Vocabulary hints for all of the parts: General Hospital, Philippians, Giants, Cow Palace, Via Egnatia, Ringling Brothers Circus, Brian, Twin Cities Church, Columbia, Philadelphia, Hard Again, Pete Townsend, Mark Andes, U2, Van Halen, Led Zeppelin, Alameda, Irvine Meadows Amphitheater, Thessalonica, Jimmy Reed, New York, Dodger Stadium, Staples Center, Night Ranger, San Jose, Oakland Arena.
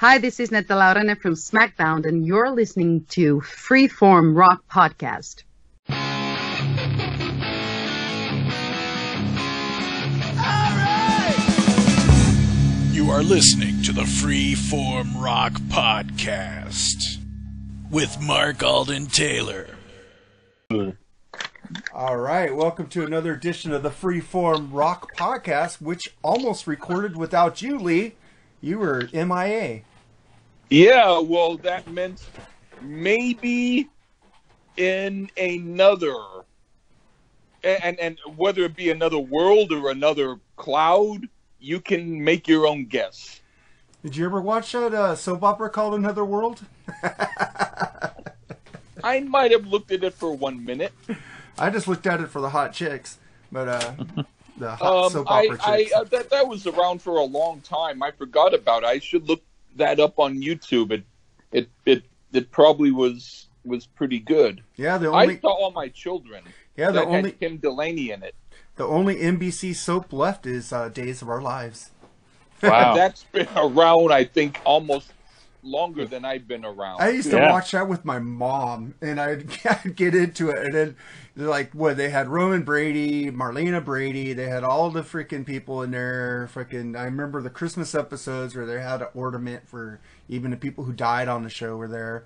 Hi, this is Netta Laurene from SmackDown, and you're listening to Freeform Rock Podcast. You are listening to the Freeform Rock Podcast with Mark Alden Taylor. All right, welcome to another edition of the Freeform Rock Podcast, which almost recorded without you, Lee. You were MIA. Yeah, well, that meant maybe in another, and whether it be another world or another cloud, you can make your own guess. Did you ever watch that soap opera called Another World? I might have looked at it for 1 minute. I just looked at it for the hot chicks, but the hot soap opera chicks. That was around for a long time. I forgot about it. I should look that up on YouTube. It probably was pretty good. Yeah, I saw All My Children. Yeah, that had Kim Delaney in it. The only NBC soap left is Days of Our Lives. Wow. That's been around, I think, almost longer than I've been around. I used to watch that with my mom, and I'd get into it. And then, they had Roman Brady, Marlena Brady. They had all the freaking people in there. I remember the Christmas episodes where they had an ornament for even the people who died on the show were there.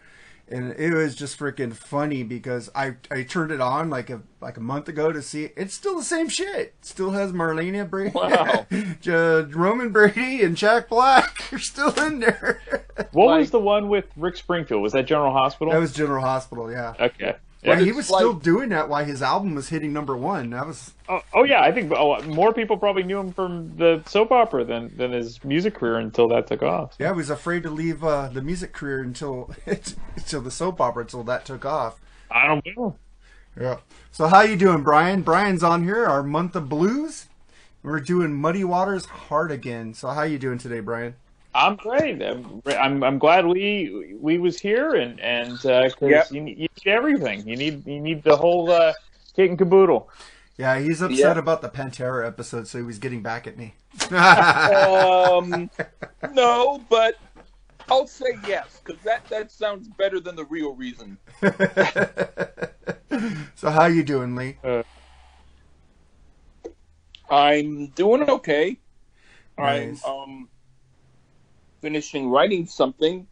And it was just freaking funny because I turned it on like a month ago to see it. It's still the same shit. It still has Marlena Brady, wow. Roman Brady, and Jack Black are still in there. What was the one with Rick Springfield? Was that General Hospital? That was General Hospital, yeah. Okay. Yeah, he was still doing that while his album was hitting number one. That was. Oh yeah, I think more people probably knew him from the soap opera than his music career until that took off. Yeah, I was afraid to leave the music career until the soap opera until that took off. I don't know. Yeah. So how you doing, Brian? Brian's on here. Our month of blues. We're doing Muddy Waters, Hard Again. So how you doing today, Brian? I'm great. I'm glad Lee was here, and 'cause you need everything. You need the whole kit and caboodle. Yeah, he's upset about the Pantera episode, so he was getting back at me. No, but I'll say yes because that sounds better than the real reason. So how you doing, Lee? I'm doing okay. Nice. I'm finishing writing something,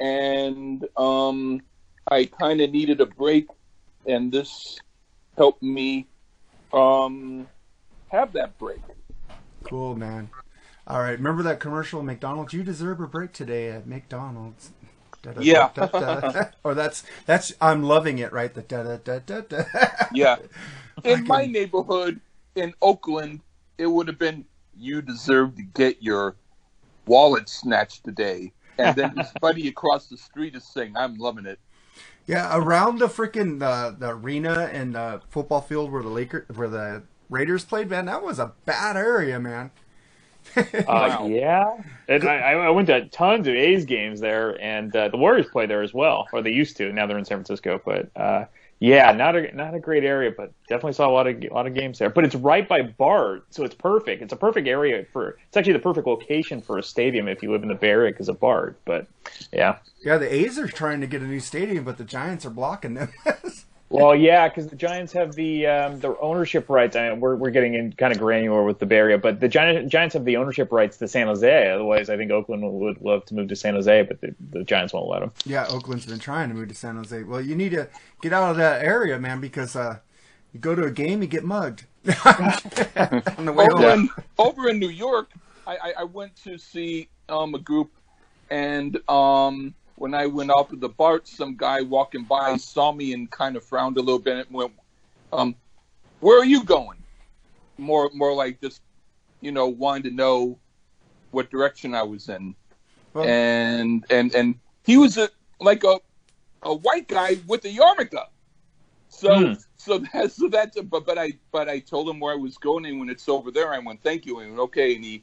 and I kind of needed a break, and this helped me have that break. Cool, man. All right, remember that commercial at McDonald's? You deserve a break today at McDonald's. Yeah. Or that's I'm loving it, right? The da da da da da. Yeah. In my neighborhood in Oakland, it would have been you deserve to get your wallet snatched today, and then this buddy across the street is saying, "I'm loving it." Yeah, around the freaking the arena and the football field where the Raiders played, man, that was a bad area, man. Yeah, and I went to tons of A's games there, and the Warriors play there as well, or they used to. Now they're in San Francisco, but not a great area, but definitely saw a lot of games there. But it's right by BART, so it's perfect. It's a perfect area it's actually the perfect location for a stadium if you live in the Bay Area because of BART. But yeah, the A's are trying to get a new stadium, but the Giants are blocking them. Well, yeah, because the Giants have their ownership rights. I mean, we're getting in kind of granular with the Bay Area, but the Giants have the ownership rights to San Jose. Otherwise, I think Oakland would love to move to San Jose, but the Giants won't let them. Yeah, Oakland's been trying to move to San Jose. Well, you need to get out of that area, man, because you go to a game, you get mugged. On the way over in New York, I went to see a group, and when I went off of the BART, some guy walking by saw me and kind of frowned a little bit and went, "Where are you going?" More like just, wanting to know what direction I was in. Well, and he was a white guy with a yarmulke. But I told him where I was going, and when it's over there, I went, "Thank you," and he went, "Okay," and he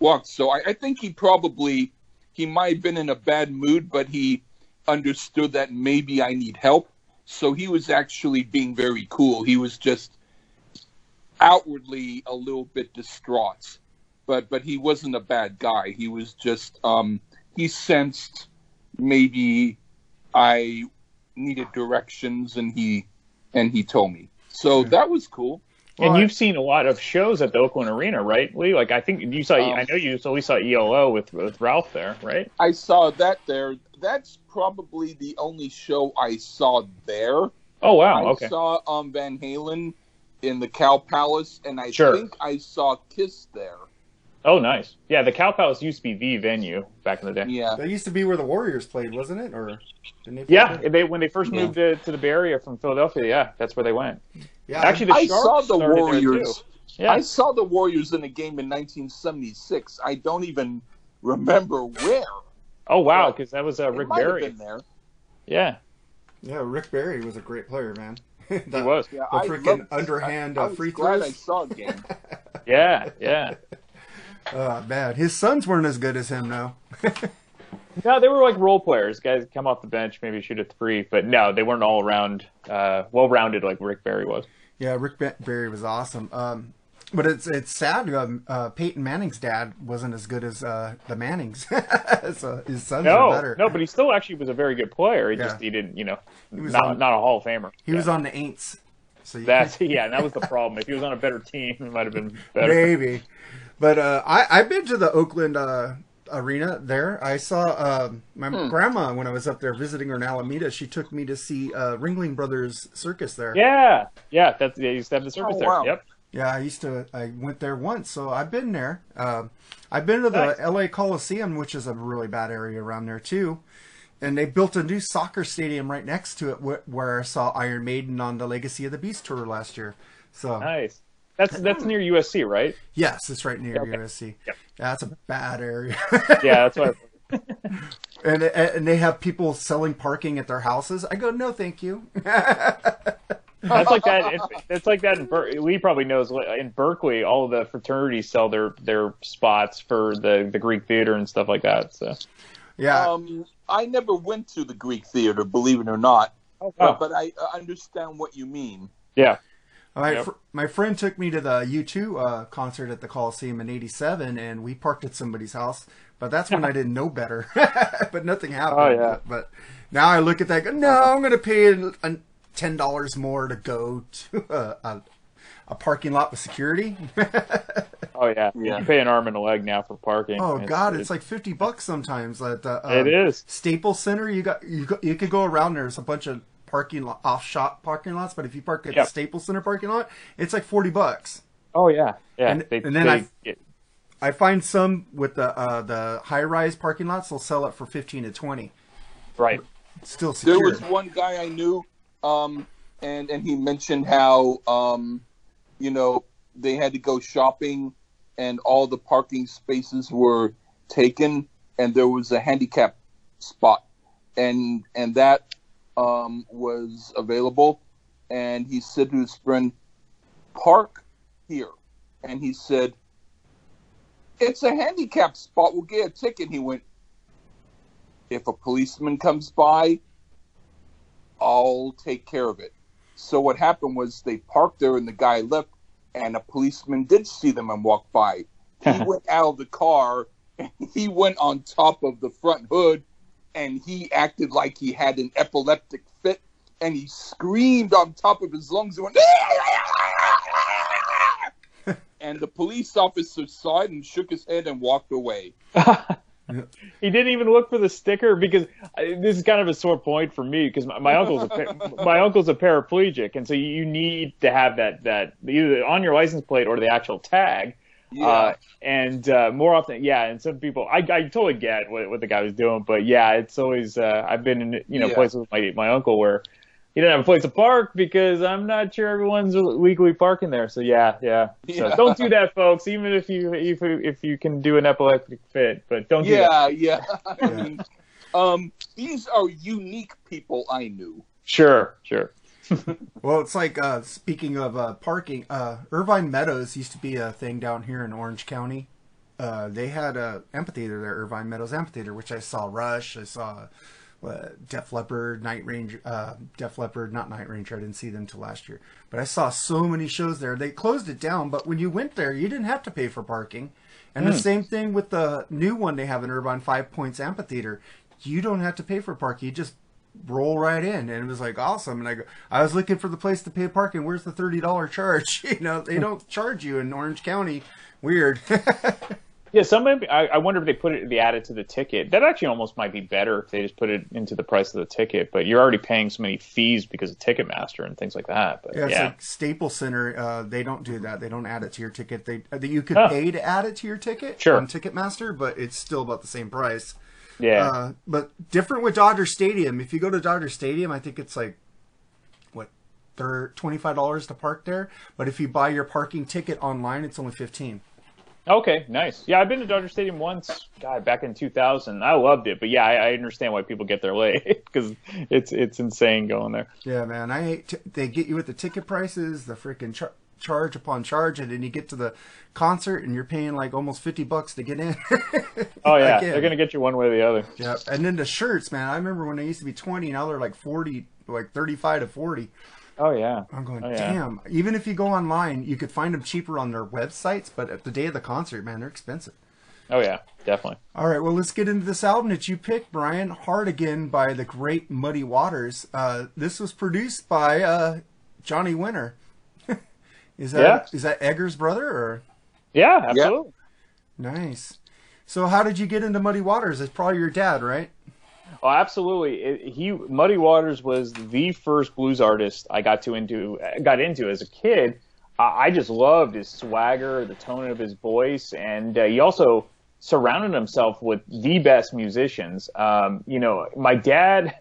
walked. So I think he probably. He might have been in a bad mood, but he understood that maybe I need help. So he was actually being very cool. He was just outwardly a little bit distraught, but he wasn't a bad guy. He was just he sensed maybe I needed directions, and he told me. So that was cool. And you've seen a lot of shows at the Oakland Arena, right, Lee? Like, I think you saw, I know you at least saw ELO with Ralph there, right? I saw that there. That's probably the only show I saw there. Oh, wow. Okay. I saw Van Halen in the Cow Palace, and I think I saw Kiss there. Oh, nice. Yeah, the Cow Palace used to be the venue back in the day. Yeah. That used to be where the Warriors played, wasn't it? Or didn't they when they first moved to the Bay Area from Philadelphia, that's where they went. Yeah, actually, the Sharks saw the Warriors. Yeah. I saw the Warriors in a game in 1976. I don't even remember where. Oh, wow, because that was Rick Barry. Been there. Yeah. Yeah, Rick Barry was a great player, man. He was. Yeah, the freaking underhand free throws. I saw a game. Yeah. Bad. His sons weren't as good as him, though. No, they were like role players. Guys come off the bench, maybe shoot a three, but no, they weren't all around, well-rounded like Rick Barry was. Yeah, Rick Barry was awesome. But it's sad. Peyton Manning's dad wasn't as good as the Mannings. So his sons were better. No, but he still actually was a very good player. He just he didn't, he was not a Hall of Famer. He was on the Aints. So that was the problem. If he was on a better team, it might have been better. Maybe. But I've been to the Oakland arena there. I saw my grandma when I was up there visiting her in Alameda. She took me to see Ringling Brothers Circus there. Yeah, that's they used to have the circus there. Wow. Yep. Yeah, I went there once, so I've been there. I've been to the LA Coliseum, which is a really bad area around there too. And they built a new soccer stadium right next to it, where I saw Iron Maiden on the Legacy of the Beast tour last year. So nice. That's near USC, right? Yes, it's right near USC. Yep. That's a bad area. That's what I and they have people selling parking at their houses. I go, no, thank you. That's like that. It's like that. Lee probably knows. In Berkeley, all the fraternities sell their spots for the Greek theater and stuff like that. So, I never went to the Greek theater, believe it or not. Oh. But I understand what you mean. Yeah. My friend took me to the U2 concert at the Coliseum in '87, and we parked at somebody's house. But that's when I didn't know better. But nothing happened. Oh, yeah. But now I look at that and go, no, I'm going to pay $10 more to go to a parking lot with security. You pay an arm and a leg now for parking. Oh, God, it's like $50 sometimes. At the, it is. Staples Center, you could go around. There's a bunch of parking lot, off shop parking lots, but if you park at the Staples Center parking lot, it's like $40. Oh yeah. I find some with the high rise parking lots, they'll sell it for 15 to 20. Right. Still secure. There was one guy I knew, and he mentioned how they had to go shopping, and all the parking spaces were taken, and there was a handicap spot, and that was available, and he said to his friend, "Park here," and he said, "It's a handicap spot. We'll get a ticket." He went, "If a policeman comes by, I'll take care of it." So what happened was they parked there, and the guy left, and a policeman did see them and walked by. He went out of the car, and he went on top of the front hood, and he acted like he had an epileptic fit, and he screamed on top of his lungs and went, and the police officer saw it and shook his head and walked away. He didn't even look for the sticker, because this is kind of a sore point for me, because my uncle's a paraplegic, and so you need to have that either on your license plate or the actual tag. Yeah. More often, and some people, I totally get what the guy was doing, but it's always, I've been in, places with my uncle where he didn't have a place to park because I'm not sure everyone's legally parking there. So So don't do that, folks, even if you can do an epileptic fit, but don't do that. I mean, these are unique people I knew. Sure. Well, it's like, speaking of parking, Irvine Meadows used to be a thing down here in Orange County. They had an amphitheater there, Irvine Meadows Amphitheater, which I saw Rush. I saw Def Leppard, Night Ranger. Def Leppard, not Night Ranger. I didn't see them till last year. But I saw so many shows there. They closed it down, but when you went there, you didn't have to pay for parking. And the same thing with the new one they have in Irvine, 5 Points Amphitheater. You don't have to pay for parking. You just roll right in. And it was like awesome. And I go, I was looking for the place to pay parking. Where's the $30 charge? You know, they don't charge you in Orange County. Weird. Yeah, somebody. I wonder if they put it. They add it to the ticket. That actually almost might be better if they just put it into the price of the ticket. But you're already paying so many fees because of Ticketmaster and things like that. But yeah, it's like Staples Center. They don't do that. They don't add it to your ticket. You could pay to add it to your ticket on Ticketmaster, but it's still about the same price. Yeah, but different with Dodger Stadium. If you go to Dodger Stadium, I think it's like what $25 to park there. But if you buy your parking ticket online, it's only $15. Okay, nice. Yeah, I've been to Dodger Stadium once, God, back in 2000. I loved it, but yeah, I understand why people get there late because it's insane going there. Yeah, man, I hate they get you with the ticket prices, the freaking charge upon charge, and then you get to the concert and you're paying like almost $50 to get in. Oh yeah, like, they're gonna get you one way or the other. Yeah, and then the shirts, man. I remember when they used to be $20, now they're like 40, like 35 to 40. Oh, yeah. I'm going, damn. Even if you go online, you could find them cheaper on their websites, but at the day of the concert, man, they're expensive. Oh, yeah, definitely. All right, well, let's get into this album that you picked, Brian, Hard Again by the great Muddy Waters. This was produced by Johnny Winter. Is that Egger's brother? Or? Yeah, absolutely. Yeah. Nice. So how did you get into Muddy Waters? It's probably your dad, right? Oh, absolutely! Muddy Waters was the first blues artist I got into as a kid. I just loved his swagger, the tone of his voice, and he also surrounded himself with the best musicians. You know, my dad,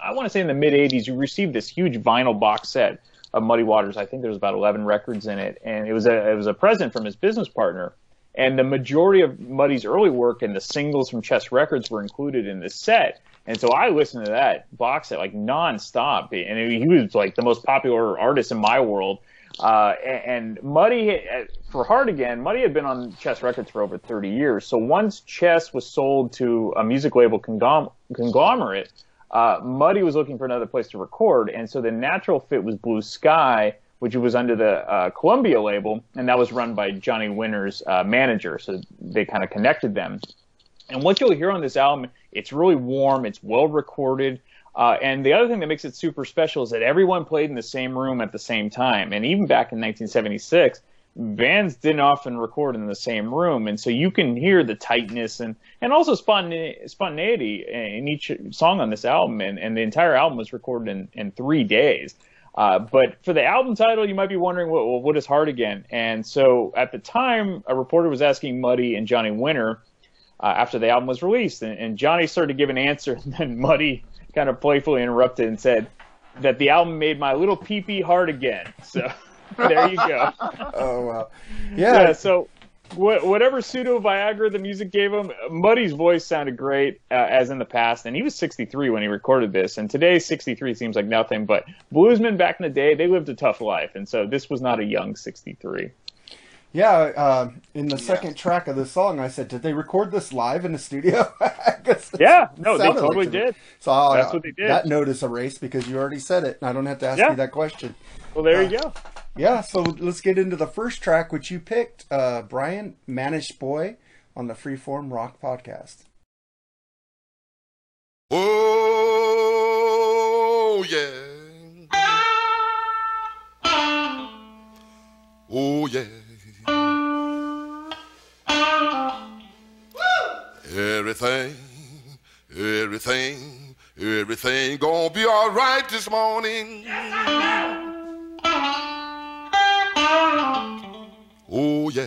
I want to say in the mid '80s, he received this huge vinyl box set of Muddy Waters. I think there was about 11 records in it, and it was a present from his business partner. And the majority of Muddy's early work and the singles from Chess Records were included in this set. And so I listened to that box set like nonstop. And he was like the most popular artist in my world. And Muddy, for Hard Again, Muddy had been on Chess Records for over 30 years. So once Chess was sold to a music label conglomerate, Muddy was looking for another place to record. And so the natural fit was Blue Sky, which was under the Columbia label, and that was run by Johnny Winter's manager, so they kind of connected them. And what you'll hear on this album, it's really warm, it's well-recorded, and the other thing that makes it super special is that everyone played in the same room at the same time, and even back in 1976, bands didn't often record in the same room, and so you can hear the tightness and also spontaneity in each song on this album, and the entire album was recorded in 3 days. But for the album title, you might be wondering, well, what is Hard Again? And so at the time, a reporter was asking Muddy and Johnny Winter after the album was released. And Johnny started to give an answer, and then Muddy kind of playfully interrupted and said that the album made my little pee-pee hard again. So there you go. Oh, wow. Yeah, so whatever pseudo Viagra the music gave him, Muddy's voice sounded great as in the past, and he was 63 when he recorded this, and today 63 seems like nothing, but bluesmen back in the day, they lived a tough life, and so this was not a young 63. Yeah, in the second track of the song, I said, did they record this live in the studio? Yeah, no, they totally did. So that's what they did. That note is erased because you already said it, and I don't have to ask you that question. Well, there you go. Yeah, so let's get into the first track, which you picked, Brian, Managed Boy, on the Freeform Rock Podcast. Oh, yeah. Oh, yeah. Everything gonna be all right this morning. Oh, yeah.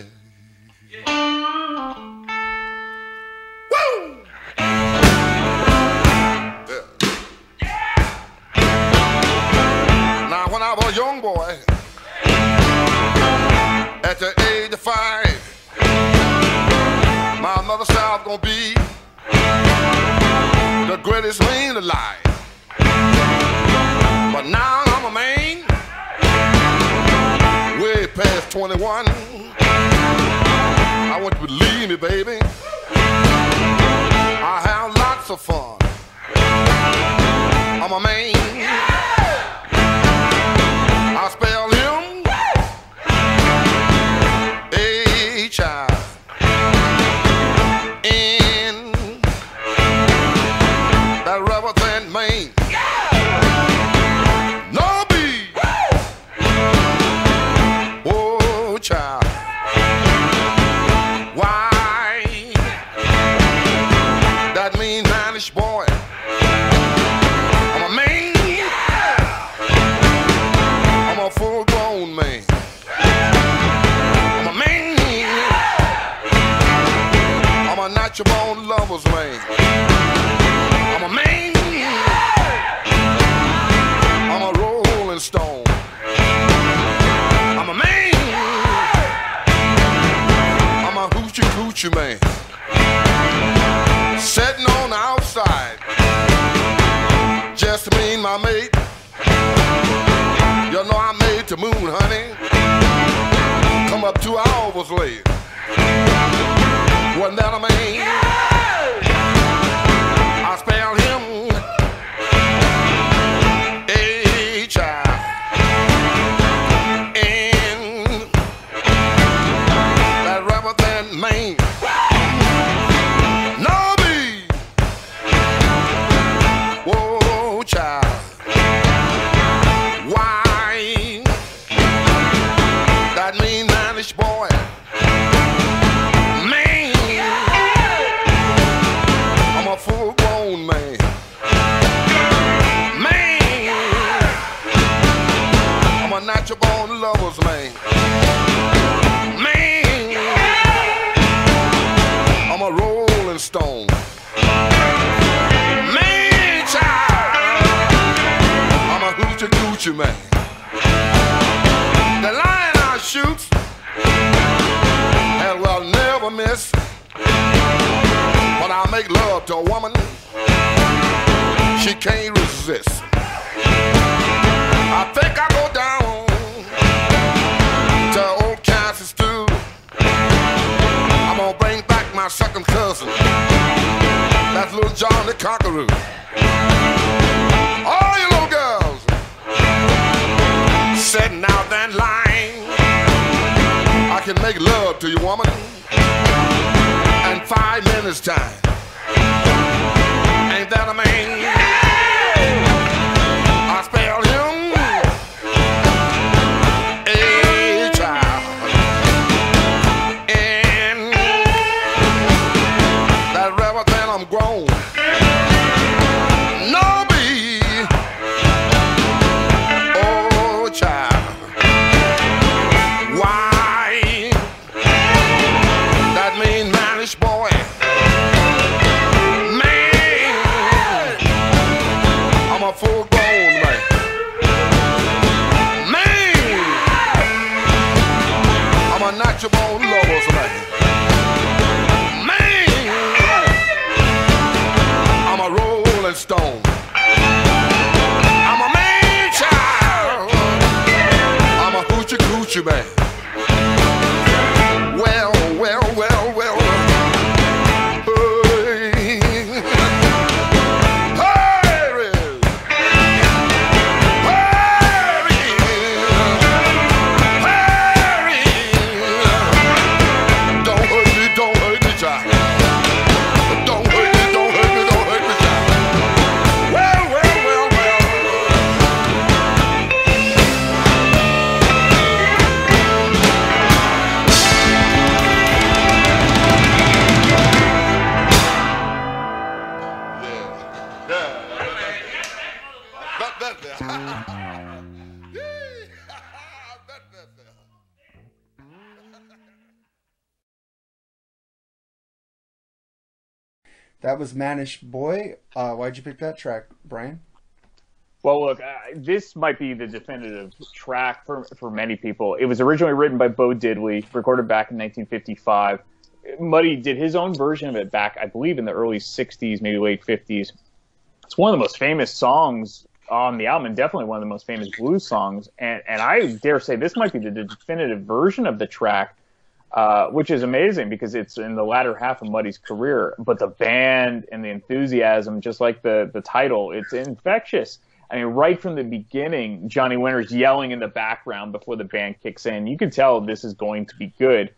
Now, when I was a young boy, at the age of 5, my mother's child gonna be the greatest man alive. But now I'm a man, way past 21. I want you to believe me, baby, I have lots of fun. I'm a man. I spell him A-H-I. Spanish boy. I'm a man. I'm a full-grown man. I'm a man. I'm a natural-born lover's man. I'm a man. I'm a rolling stone. I'm a man. I'm a hoochie-coochie man. Sitting on the outside, just me and my mate. You know I made the moon, honey. Come up 2 hours late. Wasn't that a man? I spelled him H-I-N. That rapper than man. Man. The lion I shoot and will never miss. When I make love to a woman, she can't resist. I think I go down to old Kansas too. I'm gonna bring back my second cousin, that's little John the Conqueror. All you little girls setting out that line, I can make love to you, woman, in 5 minutes time. Ain't that a man? I spelled him H-I-N. That rather than I'm grown. Stone. I'm a man child. I'm a hoochie coochie man. Well. Hey, hurry. Don't hurt me, child. That was Manish Boy. Why'd you pick that track, Brian? Well, look, this might be the definitive track for many people. It was originally written by Bo Diddley, recorded back in 1955. Muddy did his own version of it back, I believe, in the early 60s, maybe late 50s. It's one of the most famous songs on the album, and definitely one of the most famous blues songs. And I dare say this might be the definitive version of the track. Which is amazing because it's in the latter half of Muddy's career. But the band and the enthusiasm, just like the title, it's infectious. I mean, right from the beginning, Johnny Winter's yelling in the background before the band kicks in. You can tell this is going to be good.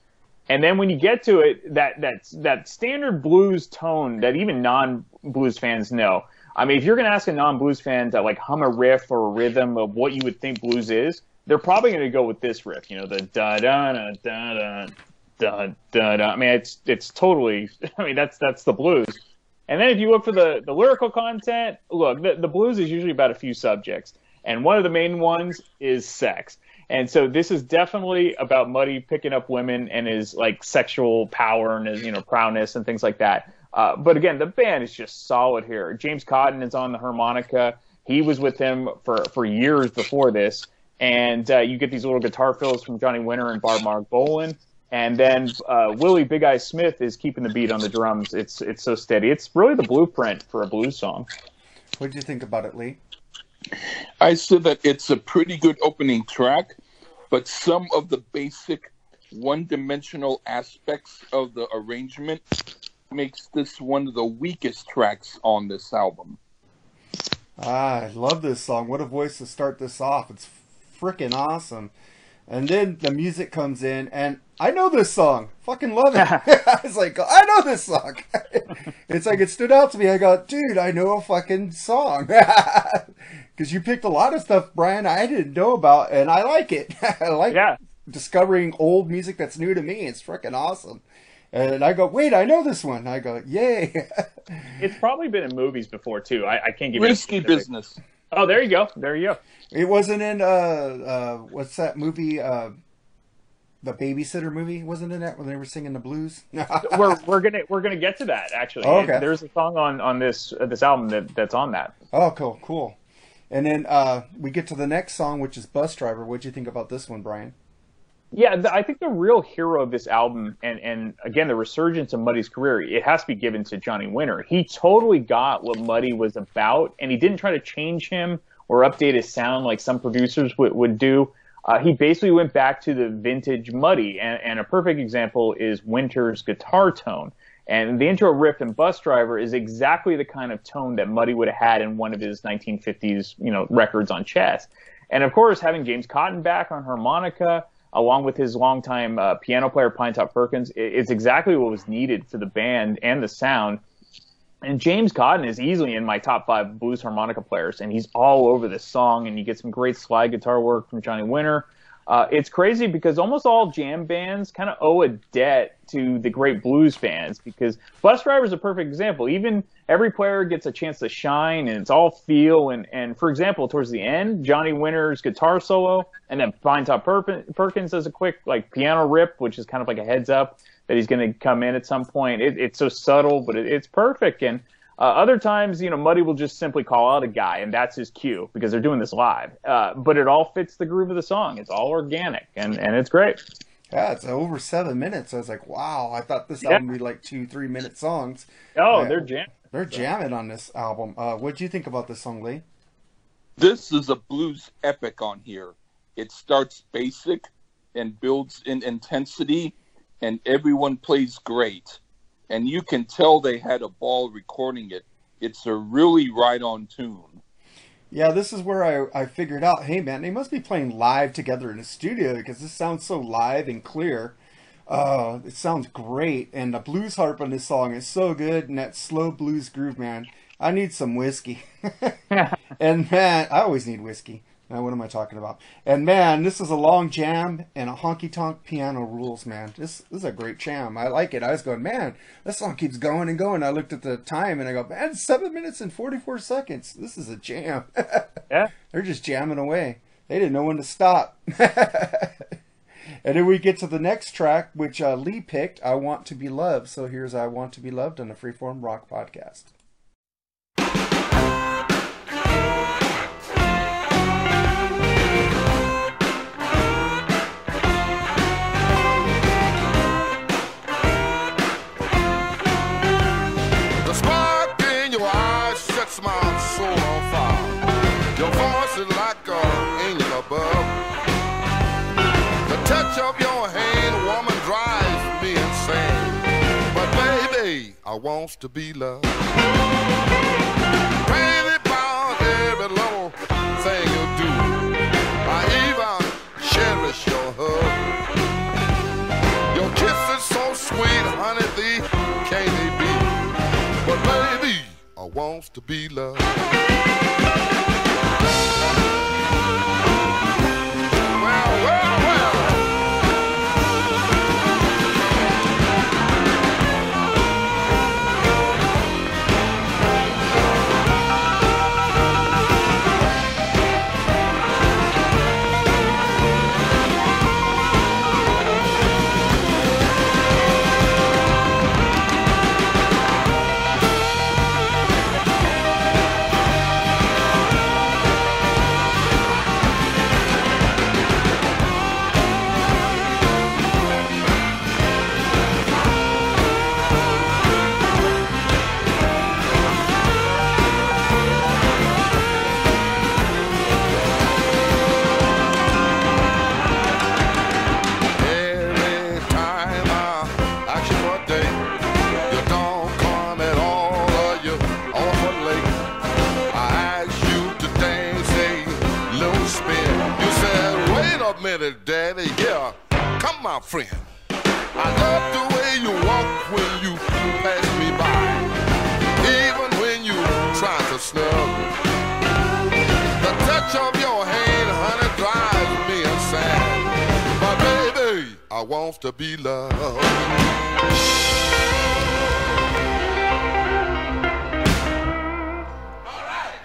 And then when you get to it, that standard blues tone that even non-blues fans know. I mean, if you're going to ask a non-blues fan to like hum a riff or a rhythm of what you would think blues is, they're probably going to go with this riff, you know, the da-da-da-da-da-da-da. I mean, it's totally, I mean, that's the blues. And then if you look for the lyrical content, look, the blues is usually about a few subjects. And one of the main ones is sex. And so this is definitely about Muddy picking up women and his like sexual power and his, you know, prowess and things like that. But again, the band is just solid here. James Cotton is on the harmonica. He was with him for years before this. And you get these little guitar fills from Johnny Winter and Barb Margolin. And then Willie Big Eye Smith is keeping the beat on the drums. It's so steady. It's really the blueprint for a blues song. What did you think about it, Lee? I said that it's a pretty good opening track, but some of the basic one-dimensional aspects of the arrangement makes this one of the weakest tracks on this album. Ah, I love this song. What a voice to start this off. It's freaking awesome. And then the music comes in, and I know this song. Fucking love it. I was like, I know this song. It's like it stood out to me. I go, dude, I know a fucking song. Because you picked a lot of stuff, Brian, I didn't know about, and I like it. I like discovering old music that's new to me. It's freaking awesome. And I go, wait, I know this one. I go, yay. It's probably been in movies before, too. I can't give you Risky Business. Oh, there you go. There you go. It wasn't in, what's that movie, the Babysitter movie? Wasn't in that when they were singing the blues? we're gonna get to that, actually. Oh, okay. There's a song on this album that's on that. Oh, cool. And then we get to the next song, which is Bus Driver. What'd you think about this one, Brian? Yeah, I think the real hero of this album, and again, the resurgence of Muddy's career, it has to be given to Johnny Winter. He totally got what Muddy was about, and he didn't try to change him or update his sound like some producers would do. He basically went back to the vintage Muddy, and a perfect example is Winter's guitar tone. And the intro riff in Bus Driver is exactly the kind of tone that Muddy would have had in one of his 1950s, you know, records on Chess. And of course, having James Cotton back on harmonica, along with his longtime piano player, Pinetop Perkins, it's exactly what was needed for the band and the sound. And James Cotton is easily in my top 5 blues harmonica players, and he's all over this song, and you get some great slide guitar work from Johnny Winter. It's crazy because almost all jam bands kind of owe a debt to the great blues fans, because Bus Driver is a perfect example. Even every player gets a chance to shine, and it's all feel. And for example, towards the end, Johnny Winter's guitar solo, and then Pinetop Perkins does a quick like piano rip, which is kind of like a heads up that he's going to come in at some point. It's so subtle, but it's perfect. And other times, you know, Muddy will just simply call out a guy, and that's his cue because they're doing this live. But it all fits the groove of the song. It's all organic, and it's great. Yeah, it's over 7 minutes. I was like, wow, I thought this album would be like 2-3 minute songs. Oh, they're jamming. They're jamming on this album. What do you think about this song, Lee? This is a blues epic on here. It starts basic and builds in intensity, and everyone plays great. And you can tell they had a ball recording it. It's a really right on tune. Yeah, this is where I figured out, hey man, they must be playing live together in a studio because this sounds so live and clear. It sounds great. And the blues harp on this song is so good. And that slow blues groove, man. I need some whiskey. And man, I always need whiskey. Now, what am I talking about? And, man, this is a long jam, and a honky-tonk piano rules, man. This is a great jam. I like it. I was going, man, this song keeps going and going. I looked at the time, and I go, man, 7 minutes and 44 seconds. This is a jam. Yeah. They're just jamming away. They didn't know when to stop. And then we get to the next track, which Lee picked, I Want to Be Loved. So here's I Want to Be Loved on the Freeform Rock Podcast. My soul on fire. Your voice is like an angel above. The touch of your hand, woman, drives me insane. But baby, I wants to be loved. Baby, bound every little thing you do. I even cherish your hug. Your kiss is so sweet, honey, thee can't they be? But baby, I wants to be loved. Well, well, well. minute, Daddy. Yeah, come, my friend. I love the way you walk when you pass me by, even when you try to snuggle. The touch of your hand, honey, drives me insane. But baby, I want to be loved.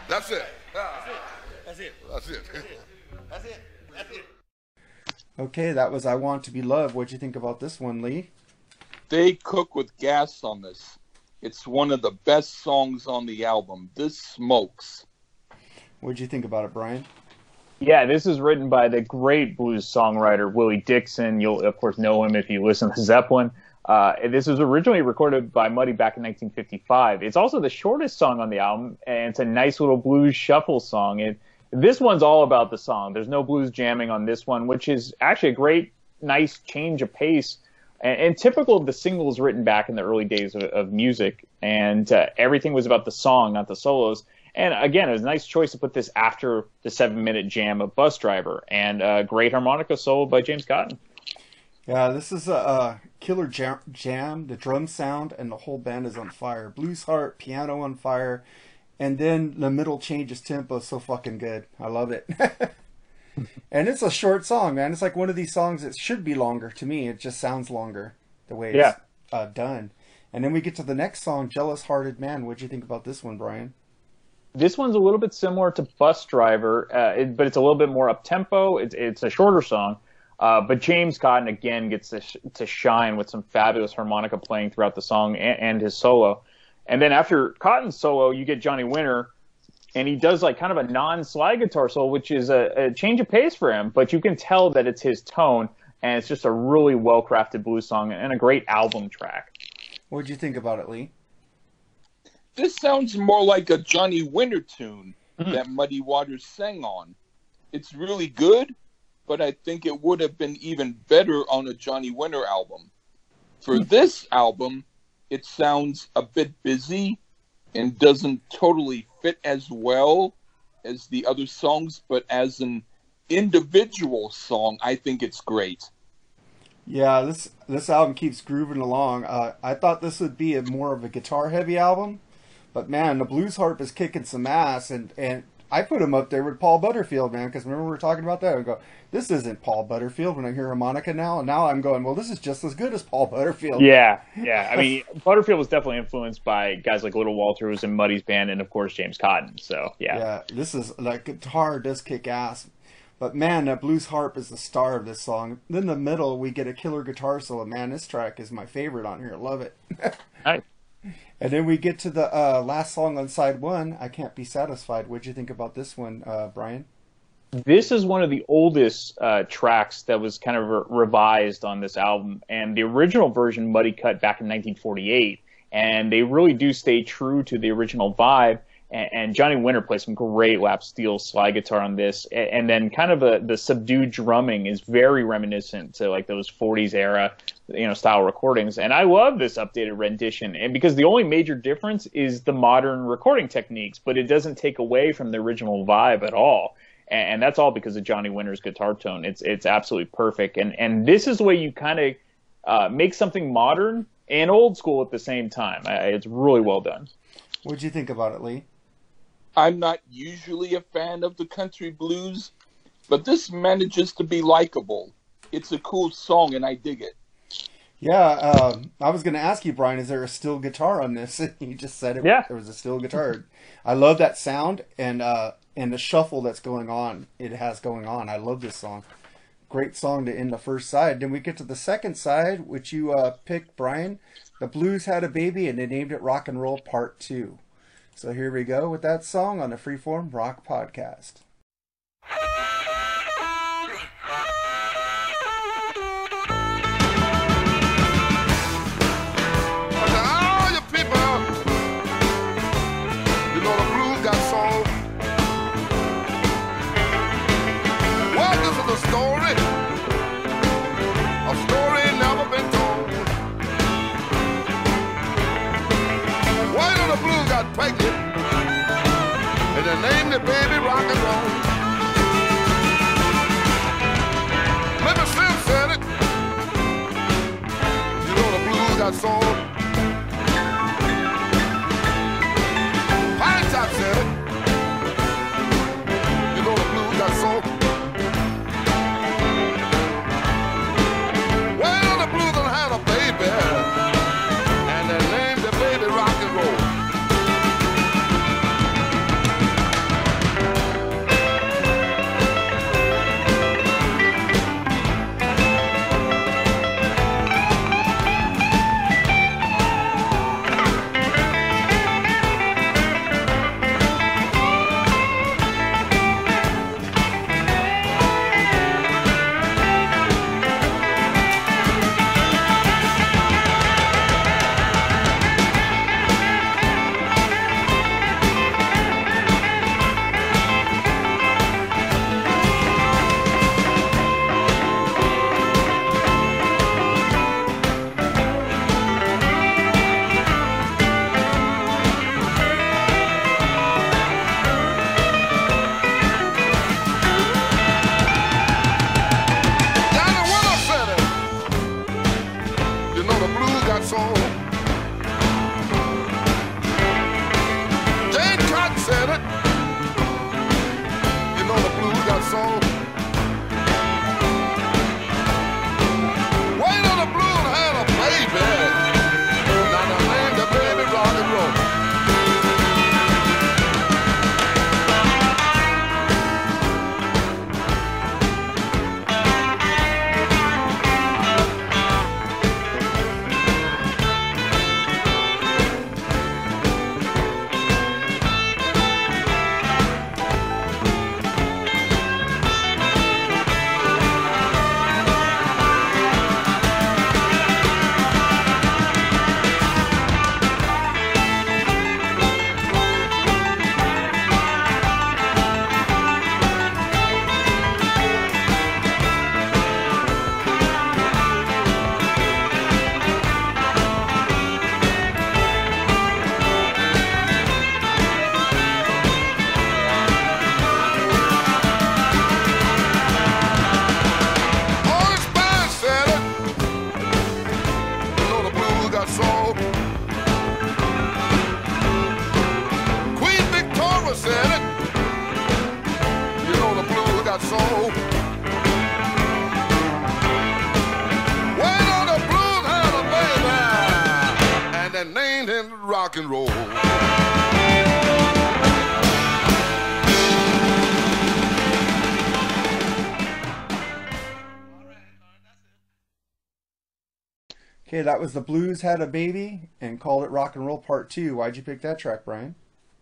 That's it. That's it. That's it. That's it. That's it. That's it. Okay, that was I Want to Be Loved. What'd you think about this one, Lee? They cook with gas on this. It's one of the best songs on the album. This smokes. What'd you think about it, Brian? Yeah, this is written by the great blues songwriter Willie Dixon. You'll, of course, know him if you listen to Zeppelin. This was originally recorded by Muddy back in 1955. It's also the shortest song on the album, and it's a nice little blues shuffle song. And this one's all about the song. There's no blues jamming on this one, which is actually a great, nice change of pace, and typical of the singles written back in the early days of music. And everything was about the song, not the solos. And again, it was a nice choice to put this after the 7-minute jam of Bus Driver, and a great harmonica solo by James Cotton. Yeah, this is a killer jam. The drum sound and the whole band is on fire. Blues heart, piano on fire, and then the middle changes tempo so fucking good. I love it. And it's a short song, man. It's like one of these songs that should be longer to me. It just sounds longer the way it's done. And then we get to the next song, Jealous Hearted Man. What'd you think about this one, Brian? This one's a little bit similar to Bus Driver, but it's a little bit more up-tempo. It's a shorter song. But James Cotton, again, gets to shine with some fabulous harmonica playing throughout the song and his solo. And then after Cotton's solo, you get Johnny Winter, and he does like kind of a non-slide guitar solo, which is a change of pace for him. But you can tell that it's his tone, and it's just a really well-crafted blues song and a great album track. What did you think about it, Lee? This sounds more like a Johnny Winter tune that Muddy Waters sang on. It's really good, but I think it would have been even better on a Johnny Winter album. For this album, it sounds a bit busy and doesn't totally fit as well as the other songs, but as an individual song, I think it's great. Yeah, this album keeps grooving along. I thought this would be more of a guitar-heavy album, but man, the blues harp is kicking some ass, and I put him up there with Paul Butterfield, man, because remember we were talking about that. I go, this isn't Paul Butterfield when I hear harmonica now. And now I'm going, well, this is just as good as Paul Butterfield. Yeah, yeah. I mean, Butterfield was definitely influenced by guys like Little Walter, who was in Muddy's band, and, of course, James Cotton. So, yeah. Yeah, this is, like, guitar does kick ass. But, man, that blues harp is the star of this song. Then in the middle, we get a killer guitar solo. Man, this track is my favorite on here. I love it. Nice. And then we get to the last song on side one, I Can't Be Satisfied. What'd you think about this one, Brian? This is one of the oldest tracks that was kind of revised on this album. And the original version, Muddy cut back in 1948. And they really do stay true to the original vibe. And Johnny Winter plays some great lap steel slide guitar on this. And then kind of the subdued drumming is very reminiscent to like those 40s era, you know, style recordings. And I love this updated rendition, and because the only major difference is the modern recording techniques, but it doesn't take away from the original vibe at all. And that's all because of Johnny Winter's guitar tone. It's absolutely perfect. And this is the way you kind of make something modern and old school at the same time. It's really well done. What'd you think about it, Lee? I'm not usually a fan of the country blues, but this manages to be likable. It's a cool song, and I dig it. Yeah, I was going to ask you, Brian, is there a steel guitar on this? You just said it. Yeah. There was a steel guitar. I love that sound and the shuffle that's going on. It has going on. I love this song. Great song to end the first side. Then we get to the second side, which you picked, Brian. The Blues Had a Baby, and they named it Rock and Roll Part 2. So here we go with that song on the Freeform Rock Podcast. Pregnant, and they named the baby Rock and Roll. my soul. Pinetop Center, you know the blues got soul. Well, the blues done had a baby, and they named the baby rock and roll. Okay, that was The Blues Had a Baby and Called It Rock and Roll Part 2. Why'd you pick that track, Brian?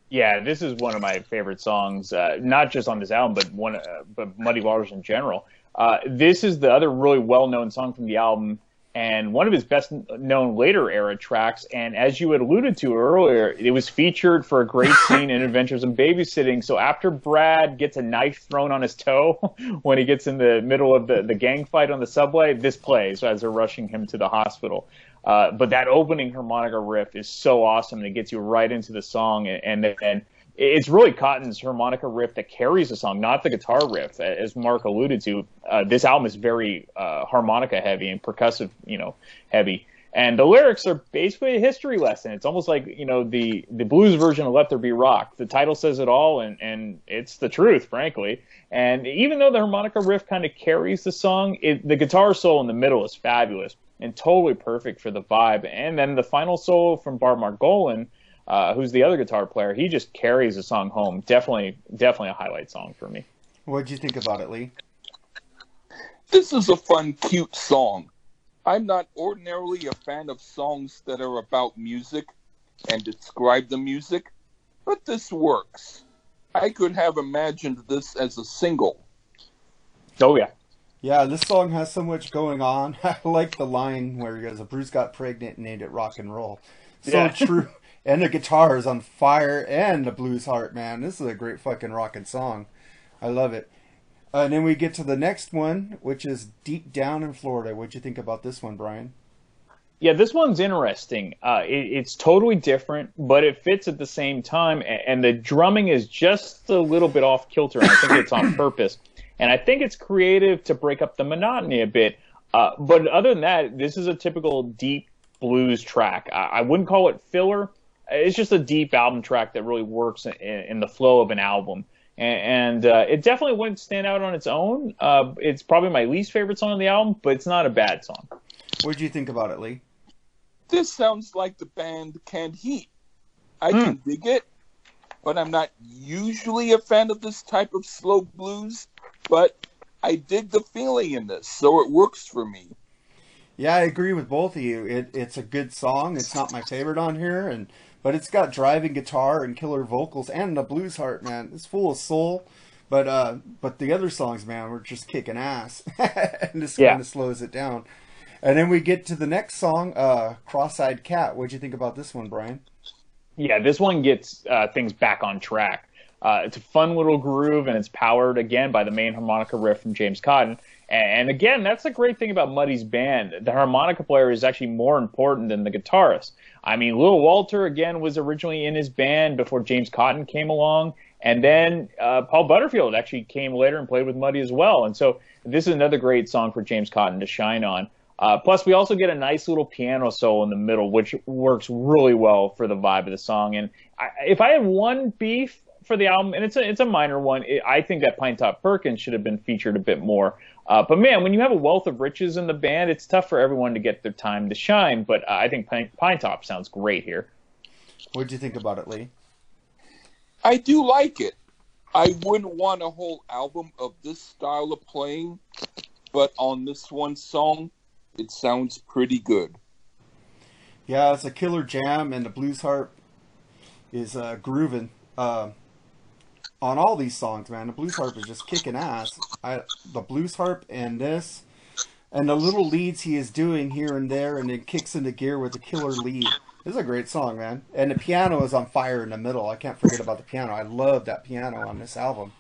Yeah, this is one of my favorite songs, not just on this album, but Muddy Waters in general. This is the other really well-known song from the album and one of his best-known later-era tracks. And as you had alluded to earlier, it was featured for a great scene in Adventures in Babysitting. So after Brad gets a knife thrown on his toe when he gets in the middle of the gang fight on the subway, this plays as they're rushing him to the hospital. But that opening harmonica riff is so awesome, and it gets you right into the song. And it's really Cotton's harmonica riff that carries the song, not the guitar riff. As Mark alluded to, this album is very harmonica heavy and percussive, heavy. And the lyrics are basically a history lesson. It's almost like, the blues version of Let There Be Rock. The title says it all, and it's the truth, frankly. And even though the harmonica riff kind of carries the song, the guitar solo in the middle is fabulous and totally perfect for the vibe. And then the final solo from Bart Margolin, who's the other guitar player, he just carries the song home. Definitely a highlight song for me. What did you think about it, Lee? This is a fun, cute song. I'm not ordinarily a fan of songs that are about music and describe the music, but this works. I could have imagined this as a single. Oh, yeah. Yeah, this song has so much going on. I like the line where he goes, "A Bruce got pregnant and named it rock and roll." So yeah. True. And the guitar is on fire and the blues heart, man. This is a great fucking rockin' song. I love it. And then we get to the next one, which is Deep Down in Florida. What'd you think about this one, Brian? Yeah, this one's interesting. It's totally different, but it fits at the same time. And the drumming is just a little bit off kilter. And I think it's on purpose. And I think it's creative to break up the monotony a bit. But other than that, this is a typical deep blues track. I wouldn't call it filler. It's just a deep album track that really works in the flow of an album. And it definitely wouldn't stand out on its own. It's probably my least favorite song on the album, but it's not a bad song. What did you think about it, Lee? This sounds like the band Canned Heat. I can dig it, but I'm not usually a fan of this type of slow blues, but I dig the feeling in this, so it works for me. Yeah, I agree with both of you. It's a good song. It's not my favorite on here, but it's got driving guitar and killer vocals and a blues heart, man. It's full of soul, but the other songs, man, were just kicking ass, and this kind of slows it down. And then we get to the next song, Cross-Eyed Cat. What'd you think about this one, Brian? Yeah, this one gets things back on track. It's a fun little groove, and it's powered, again, by the main harmonica riff from James Cotton. And again, that's the great thing about Muddy's band. The harmonica player is actually more important than the guitarist. I mean, Little Walter, again, was originally in his band before James Cotton came along. And then Paul Butterfield actually came later and played with Muddy as well. And so this is another great song for James Cotton to shine on. Plus, we also get a nice little piano solo in the middle, which works really well for the vibe of the song. And if I had one beef for the album, and it's a minor one, I think that Pinetop Perkins should have been featured a bit more. But man, when you have a wealth of riches in the band, it's tough for everyone to get their time to shine. But I think Pinetop sounds great here. What did you think about it, Lee? I do like it. I wouldn't want a whole album of this style of playing, but on this one song, it sounds pretty good. Yeah, it's a killer jam, and the blues harp is grooving. On all these songs, man, the blues harp is just kicking ass. The blues harp and this, and the little leads he is doing here and there, and then kicks into gear with a killer lead. This is a great song, man. And the piano is on fire in the middle. I can't forget about the piano. I love that piano on this album.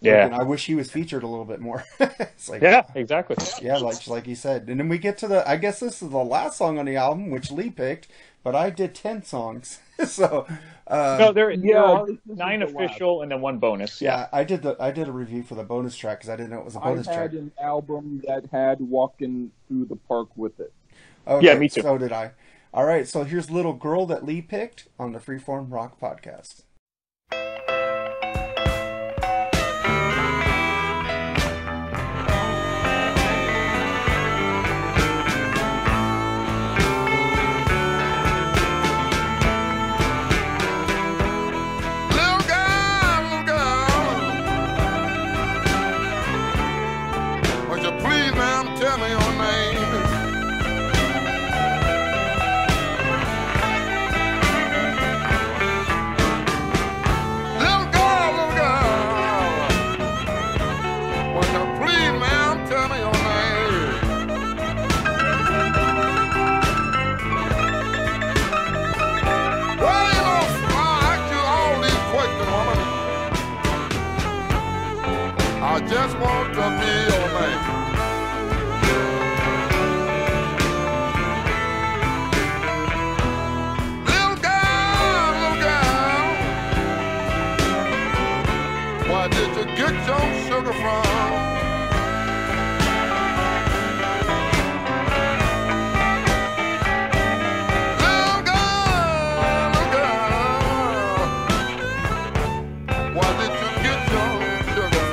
Yeah. And I wish he was featured a little bit more. It's like, yeah, exactly. Yeah, like he said. And then we get to I guess this is the last song on the album, which Lee picked, but I did 10 songs. So no, there are 9 official and then 1 bonus. Yeah, I did a review for the bonus track because I didn't know it was a bonus track. I had an album that had Walking Through the Park with it. Okay, yeah, me too. So did I. All right, so here's Little Girl that Lee picked on the Freeform Rock Podcast. Just want to be your man. Little girl, where did you get your sugar from? Little girl, where did you get your sugar from?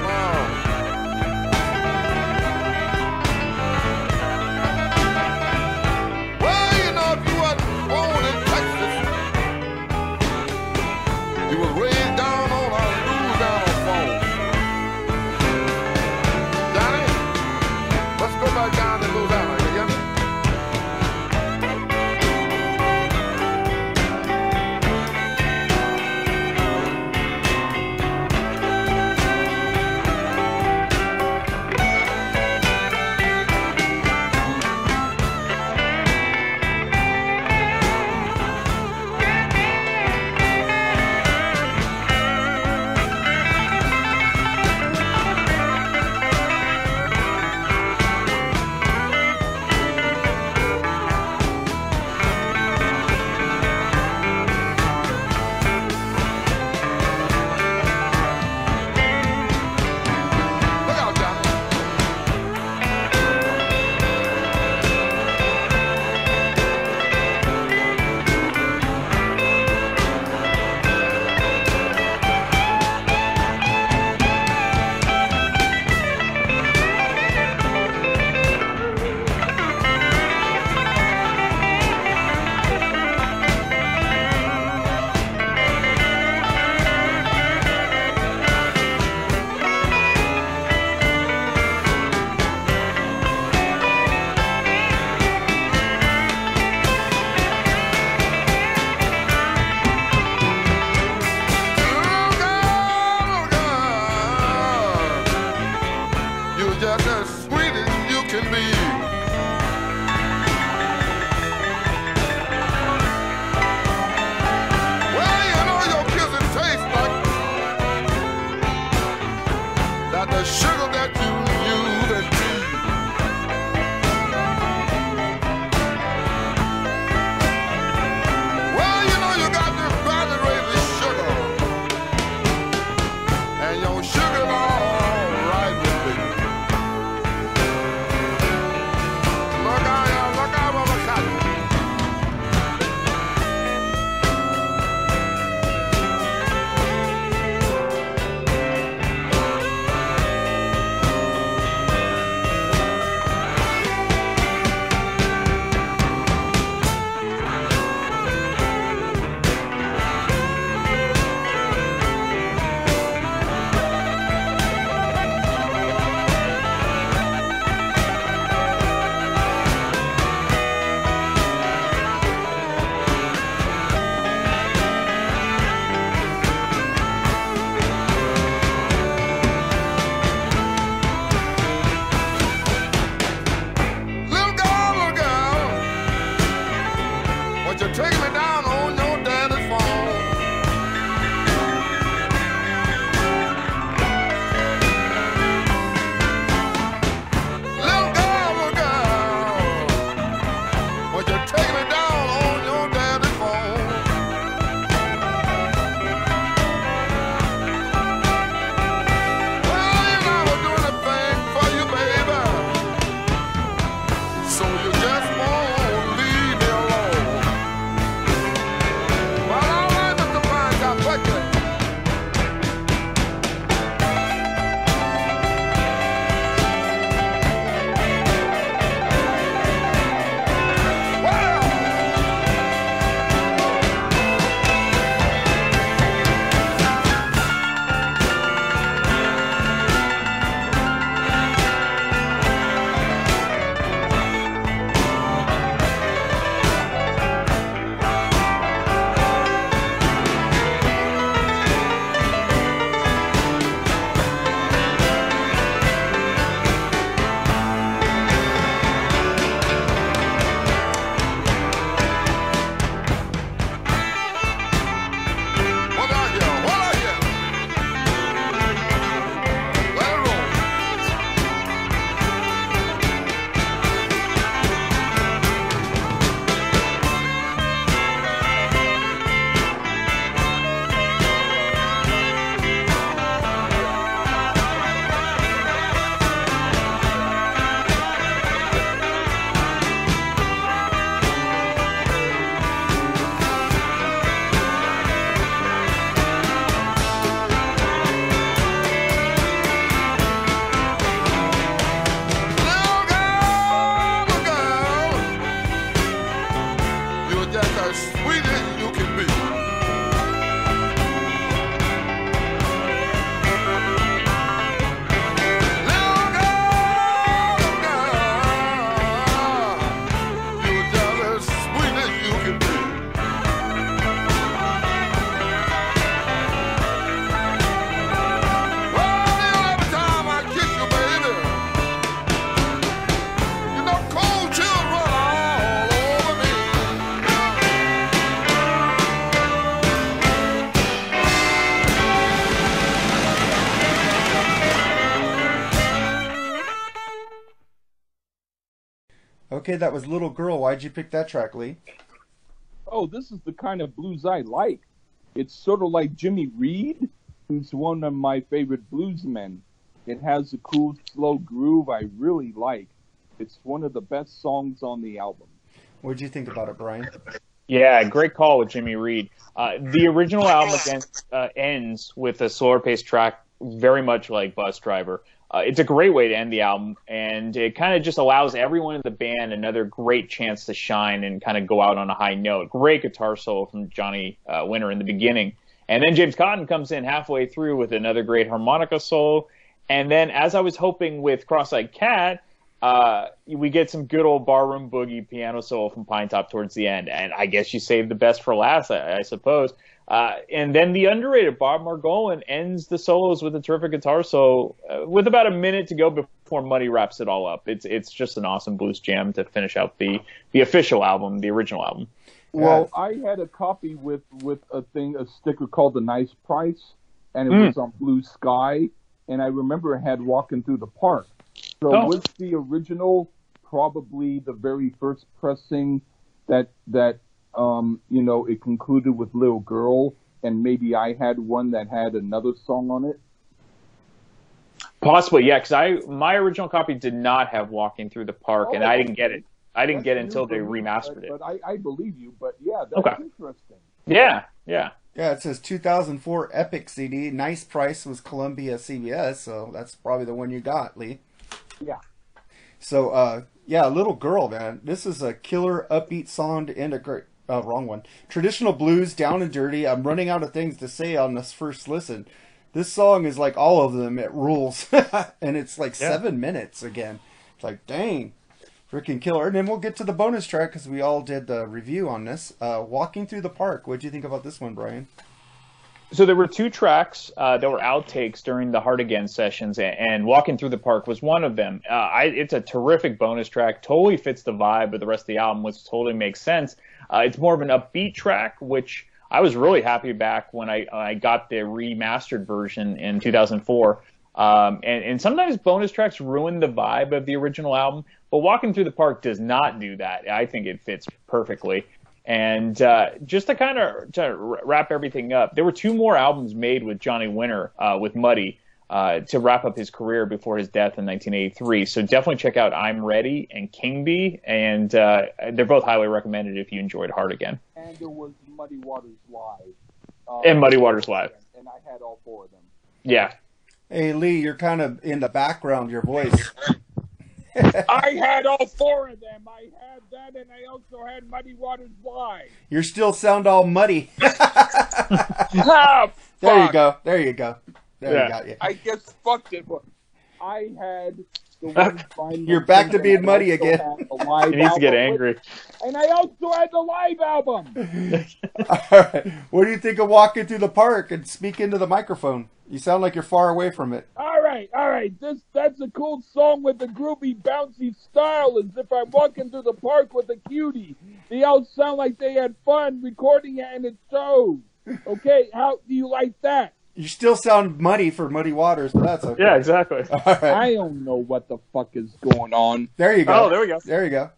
Okay, that was Little Girl. Why'd you pick that track, Lee? Oh, this is the kind of blues I like. It's sort of like Jimmy Reed, who's one of my favorite bluesmen. It has a cool, slow groove I really like. It's one of the best songs on the album. What did you think about it, Brian? Yeah, great call with Jimmy Reed. The original album ends with a slower-paced track, very much like Bus Driver. It's a great way to end the album, and it kind of just allows everyone in the band another great chance to shine and kind of go out on a high note. Great guitar solo from Johnny Winter in the beginning. And then James Cotton comes in halfway through with another great harmonica solo. And then, as I was hoping with Cross-Eyed Cat, we get some good old barroom boogie piano solo from Pinetop towards the end. And I guess you saved the best for last, I suppose. And then the underrated Bob Margolin ends the solos with a terrific guitar solo with about a minute to go before Muddy wraps it all up. It's just an awesome blues jam to finish out the official album, the original album. Well, I had a copy with a sticker called The Nice Price, and it was on Blue Sky. And I remember I had Walking Through the Park. So with the original, probably the very first pressing that you know, it concluded with Little Girl, and maybe I had one that had another song on it. Possibly, yeah, because my original copy did not have Walking Through the Park, and I didn't get it. I didn't get it until they remastered it. But I believe you, but yeah, that's interesting. Yeah. Yeah, it says 2004 Epic CD. Nice Price was Columbia CBS, so that's probably the one you got, Lee. Yeah. So, yeah, Little Girl, man. This is a killer upbeat song to end a great... wrong one. Traditional blues, down and dirty. I'm running out of things to say on this first listen. This song is like all of them. It rules. And it's like 7 minutes again. It's like, dang. Freaking killer. And then we'll get to the bonus track because we all did the review on this. Walking Through the Park. What did you think about this one, Brian? So there were two tracks that were outtakes during the Hard Again sessions, and Walking Through the Park was one of them. It's a terrific bonus track. Totally fits the vibe of the rest of the album, which totally makes sense. It's more of an upbeat track, which I was really happy back when I got the remastered version in 2004. And sometimes bonus tracks ruin the vibe of the original album, but Walking Through the Park does not do that. I think it fits perfectly. And just to kind of wrap everything up, there were two more albums made with Johnny Winter, with Muddy, to wrap up his career before his death in 1983. So definitely check out I'm Ready and King Bee, and they're both highly recommended if you enjoyed Hard Again. And there was Muddy Waters Live. And I had all four of them. Yeah. Hey, Lee, you're kind of in the background, your voice. I had all four of them. I had that, and I also had Muddy Waters Live. You still sound all muddy. There you go. There you go. I just fucked it. I had the one. You're back to being muddy again. He needs to get angry. And I also had the live album. All right. What do you think of Walking Through the Park? And speak into the microphone. You sound like you're far away from it. All right. That's a cool song with a groovy, bouncy style, as if I'm walking through the park with a cutie. They all sound like they had fun recording it, and it shows. Okay, how do you like that? You still sound muddy for Muddy Waters, but that's okay. Yeah, exactly. All right. I don't know what the fuck is going on. There you go. Oh, there we go.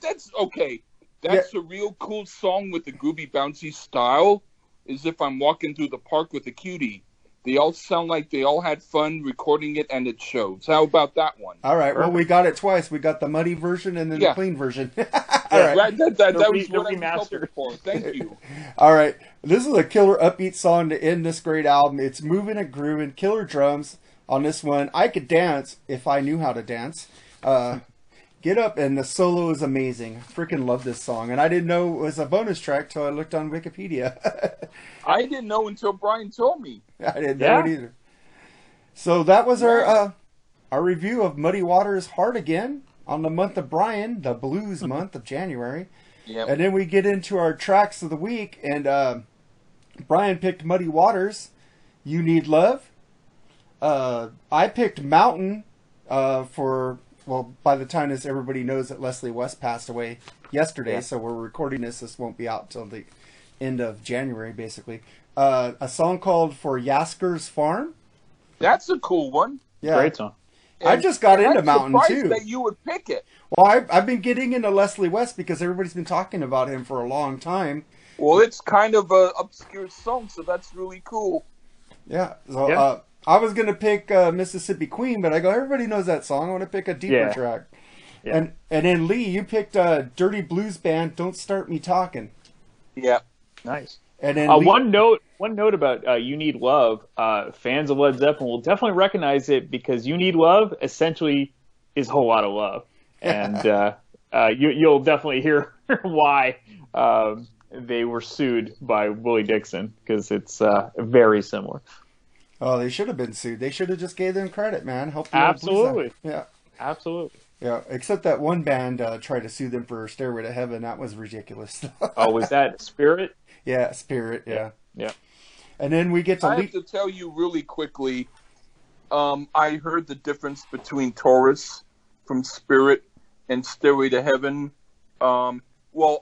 That's okay. That's a real cool song with a groovy, bouncy style. As if I'm walking through the park with a cutie. They all sound like they all had fun recording it, and it shows. How about that one? All right. Well, we got it twice. We got the muddy version and then the clean version. All right. That was what I was hoping for. Thank you. All right. This is a killer upbeat song to end this great album. It's moving and grooving. Killer drums on this one. I could dance if I knew how to dance. Get Up, and the solo is amazing. Freaking love this song. And I didn't know it was a bonus track till I looked on Wikipedia. I didn't know until Brian told me. I didn't know it either. So that was our review of Muddy Waters' Hard Again on the month of Brian, the blues month of January. Yep. And then we get into our tracks of the week, and Brian picked Muddy Waters, You Need Love. I picked Mountain for... Well, by the time this, everybody knows that Leslie West passed away yesterday, so we're recording this. This won't be out till the end of January, basically. A song called For Yasker's Farm. That's a cool one. Yeah. Great song. And, I just got into Mountain too. That you would pick it. Well, I've been getting into Leslie West because everybody's been talking about him for a long time. Well, it's kind of an obscure song, so that's really cool. Yeah. So yeah. I was gonna pick Mississippi Queen, but I go, everybody knows that song. I want to pick a deeper track. Yeah. And then Lee, you picked Dirty Blues Band. Don't Start Me Talking. Yeah. Nice. And then Lee... one note about You Need Love. Fans of Led Zeppelin will definitely recognize it because You Need Love essentially is a whole lot of love, and you'll definitely hear why they were sued by Willie Dixon because it's very similar. Oh, they should have been sued. They should have just gave them credit, man. Help them. Absolutely. Yeah. Absolutely. Yeah, except that one band tried to sue them for Stairway to Heaven. That was ridiculous. Oh, was that Spirit? Yeah, Spirit, yeah. And then we get to... I have to tell you really quickly, I heard the difference between Taurus from Spirit and Stairway to Heaven. Well,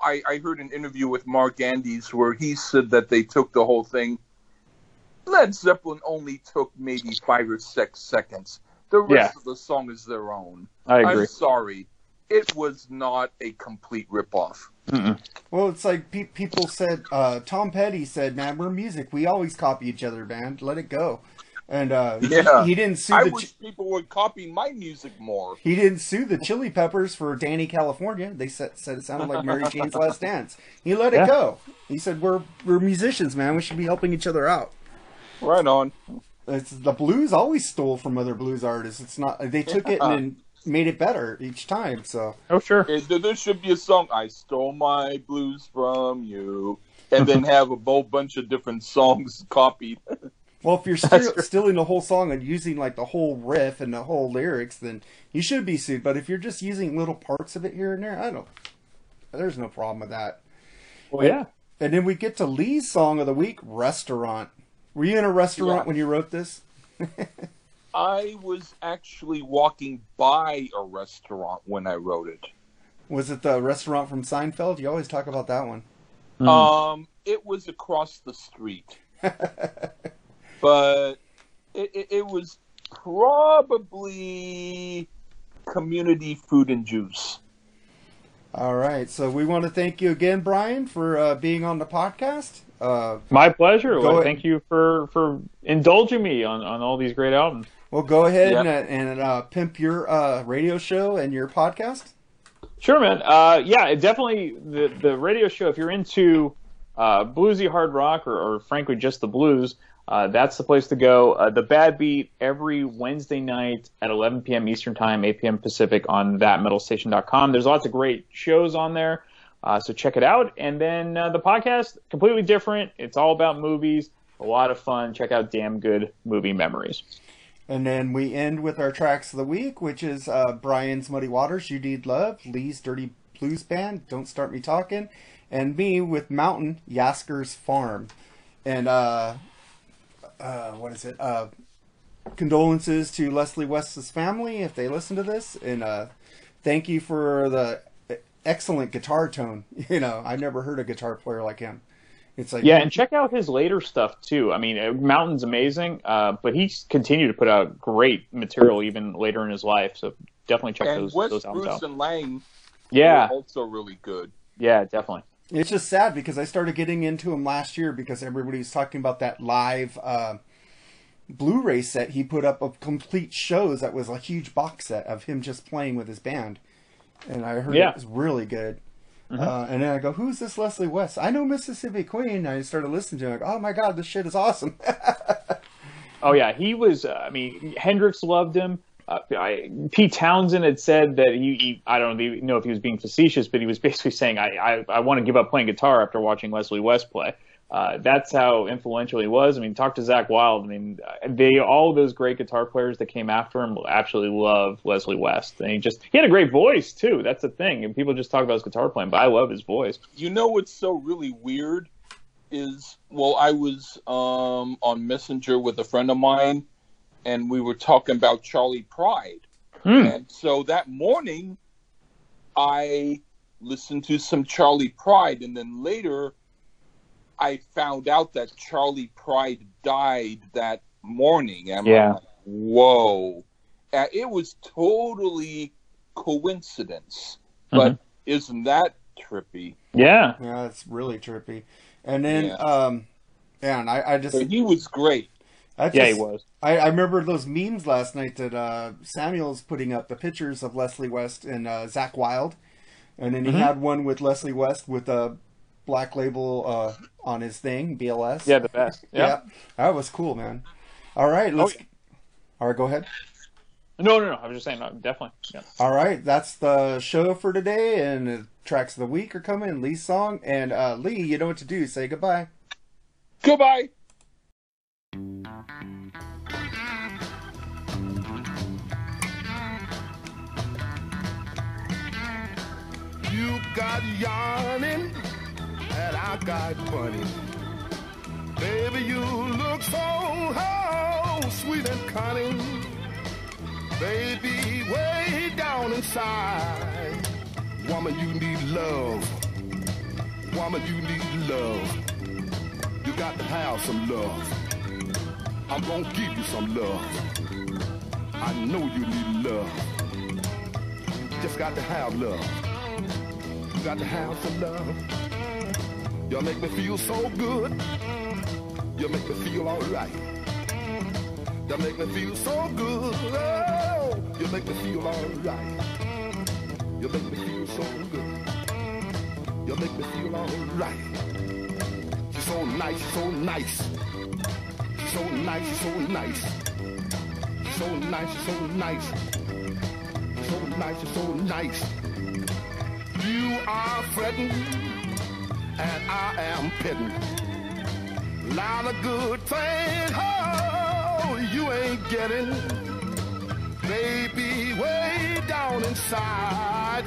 I heard an interview with Mark Andes where he said that they took the whole thing. Led Zeppelin only took maybe 5 or 6 seconds. The rest of the song is their own. I agree. I'm sorry. It was not a complete ripoff. Mm-mm. Well, it's like people said, Tom Petty said, man, we're music. We always copy each other, man. Let it go. And he didn't sue I wish people would copy my music more. He didn't sue the Chili Peppers for Danny California. They said it sounded like Mary Jane's Last Dance. He let it go. He said, we're musicians, man. We should be helping each other out. Right on. It's the blues always stole from other blues artists. It's not they took it and then made it better each time. So there should be a song. I stole my blues from you, and then have a whole bunch of different songs copied. Well, if you're stealing the whole song and using like the whole riff and the whole lyrics, then you should be sued. But if you're just using little parts of it here and there, there's no problem with that. Well, yeah. And then we get to Lee's song of the week, Restaurant. Were you in a restaurant when you wrote this? I was actually walking by a restaurant when I wrote it. Was it the restaurant from Seinfeld? You always talk about that one. Mm. It was across the street. But it was probably Community Food and Juice. All right. So we want to thank you again, Brian, for being on the podcast. My pleasure. Well, thank you for indulging me on all these great albums. Well, go ahead and pimp your radio show and your podcast. Sure, man. Definitely the radio show. If you're into bluesy hard rock or frankly just the blues, that's the place to go. The Bad Beat every Wednesday night at 11 p.m. Eastern Time, 8 p.m. Pacific on thatmetalstation.com. There's lots of great shows on there. So check it out. And then the podcast, completely different. It's all about movies. A lot of fun. Check out Damn Good Movie Memories. And then we end with our tracks of the week, which is Brian's Muddy Waters, You Need Love, Lee's Dirty Blues Band, Don't Start Me Talking, and me with Mountain, Yasker's Farm. And what is it? Condolences to Leslie West's family if they listen to this. And thank you for the excellent guitar tone. I never heard a guitar player like him. It's like and check out his later stuff too. I mean, Mountain's amazing, but he's continued to put out great material even later in his life. So definitely check those albums Bruce out. And Lang, were also really good. Yeah, definitely. It's just sad because I started getting into him last year because everybody was talking about that live Blu-ray set he put up of complete shows. That was a huge box set of him just playing with his band. And I heard it was really good. Mm-hmm. And then I go, who's this Leslie West? I know Mississippi Queen. I started listening to it. I go, oh, my God, this shit is awesome. Oh, yeah. He was, Hendrix loved him. Pete Townsend had said that he I don't know if he was being facetious, but he was basically saying, I want to give up playing guitar after watching Leslie West play. That's how influential he was. I mean, talk to Zach Wilde. I mean, all of those great guitar players that came after him absolutely love Leslie West. And he had a great voice too. That's the thing. And people just talk about his guitar playing, but I love his voice. You know what's so really weird is, I was on Messenger with a friend of mine, and we were talking about Charlie Pride. Hmm. And so that morning, I listened to some Charlie Pride, and then later I found out that Charlie Pride died that morning. And I'm like, whoa. it was totally coincidence. But isn't that trippy? Yeah. Yeah, it's really trippy. And then, I just... But he was great. He was. I remember those memes last night that Samuel's putting up, the pictures of Leslie West and Zach Wilde. And then he had one with Leslie West with a black label on his thing, BLS. Yeah, the best. Yeah. That was cool, man. All right, all right, go ahead. No. I was just saying, definitely. Yeah. All right, that's the show for today, and the tracks of the week are coming, Lee's song. And Lee, you know what to do. Say goodbye. Goodbye. You got yawning, and I got funny. Baby, you look so sweet and cunning. Baby, way down inside. Woman, you need love. Woman, you need love. You got to have some love. I'm gonna give you some love. I know you need love. You just got to have love. You got to have some love. Y'all make me feel so good. You make me feel alright. You make me feel so good. Oh, you make me feel alright. You make me feel so good. You make me feel alright. She's so nice, so nice. She's so nice, so nice. She's so nice, so nice. She's so nice, so nice. You are fretting, and I am pitting. Lot of good things, oh, you ain't getting. Baby, way down inside.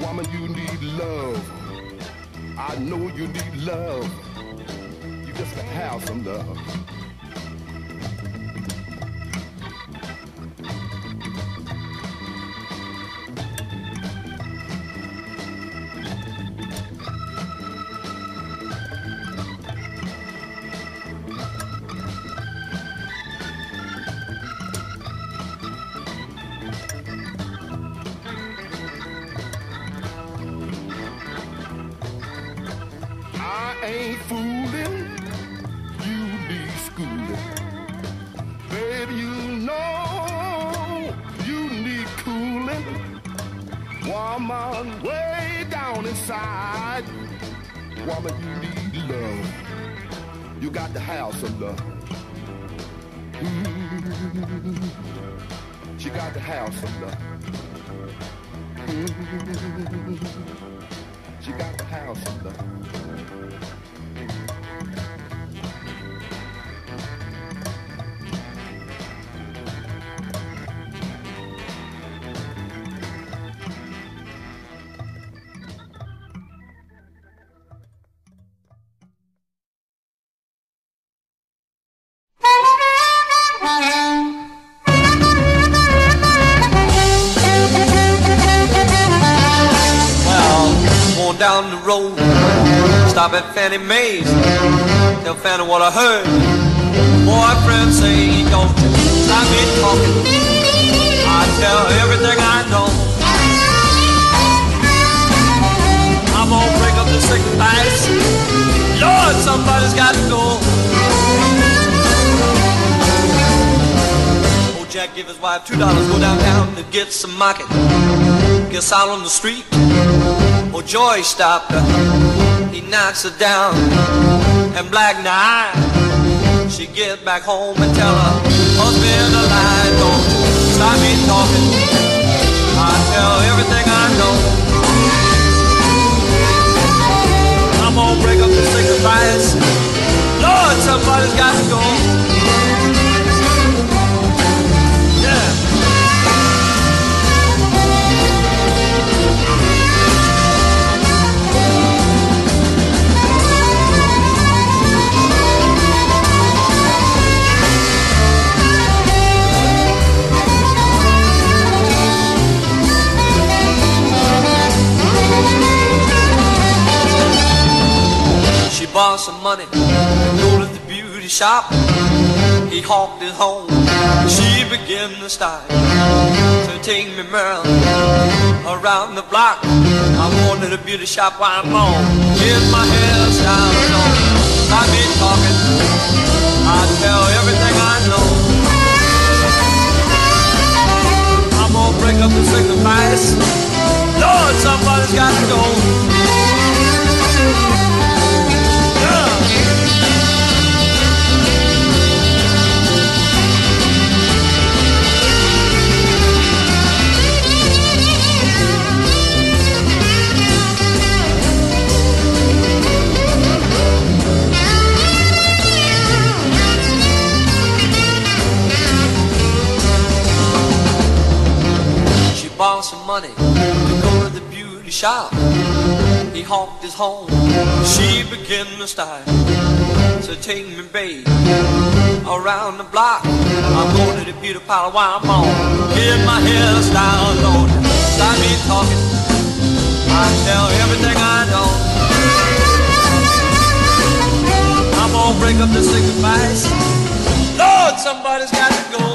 Woman, you need love. I know you need love. You just gotta have some love. Stop at Fannie Mae's, tell Fannie what I heard. Boyfriend say he don't stop me talking. I tell her everything I know. I'm gonna break up the sick bites. Lord, somebody's got to go. Old Jack give his wife $2, go downtown to get some market. Gets out on the street. Old Joy stopped her. He knocks her down and black night. She get back home and tell her husband a lie. Don't stop me talking. I tell everything I know. I'm gonna break up the sacrifice. Lord, somebody's got to go. Yeah. She borrowed some money, go to the beauty shop. he honked his horn. She began to style to take me merrily around the block. I wanted a beauty shop while I'm on. In my hairstyle store, I be talking, I tell everything I know. I'm gonna break up the sacrifice. Lord, somebody's got to go. Some money to go to the beauty shop. He honked his horn. She began to style to take me, babe, around the block. I'm going to the beauty parlor while I'm on. Get my hairstyle on. I be talking. I tell everything I know. I'm gonna break up the sacrifice. Lord, somebody's got to go.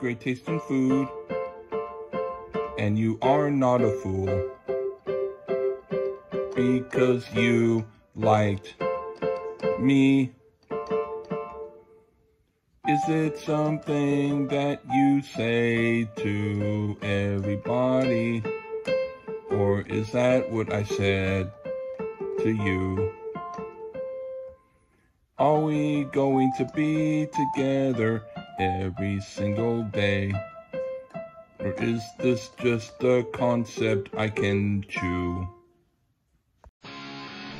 Great taste in food and you are not a fool, because you liked me. Is it something that you say to everybody, or is that what I said to you? Are we going to be together every single day, or is this just a concept I can chew?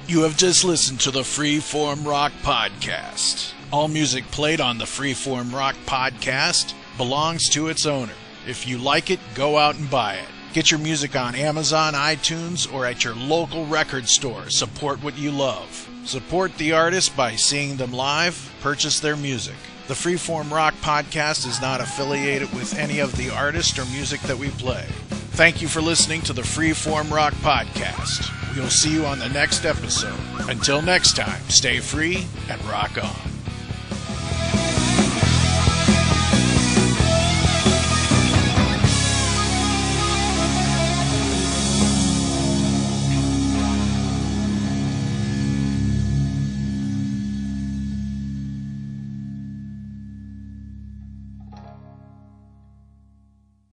You have just listened to the Freeform Rock Podcast. All music played on the Freeform Rock Podcast belongs to its owner. If you like it, go out and buy it. Get your music on Amazon, iTunes, or at your local record store. Support what you love. Support the artist by seeing them live. Purchase their music. The Freeform Rock Podcast is not affiliated with any of the artists or music that we play. Thank you for listening to the Freeform Rock Podcast. We'll see you on the next episode. Until next time, stay free and rock on.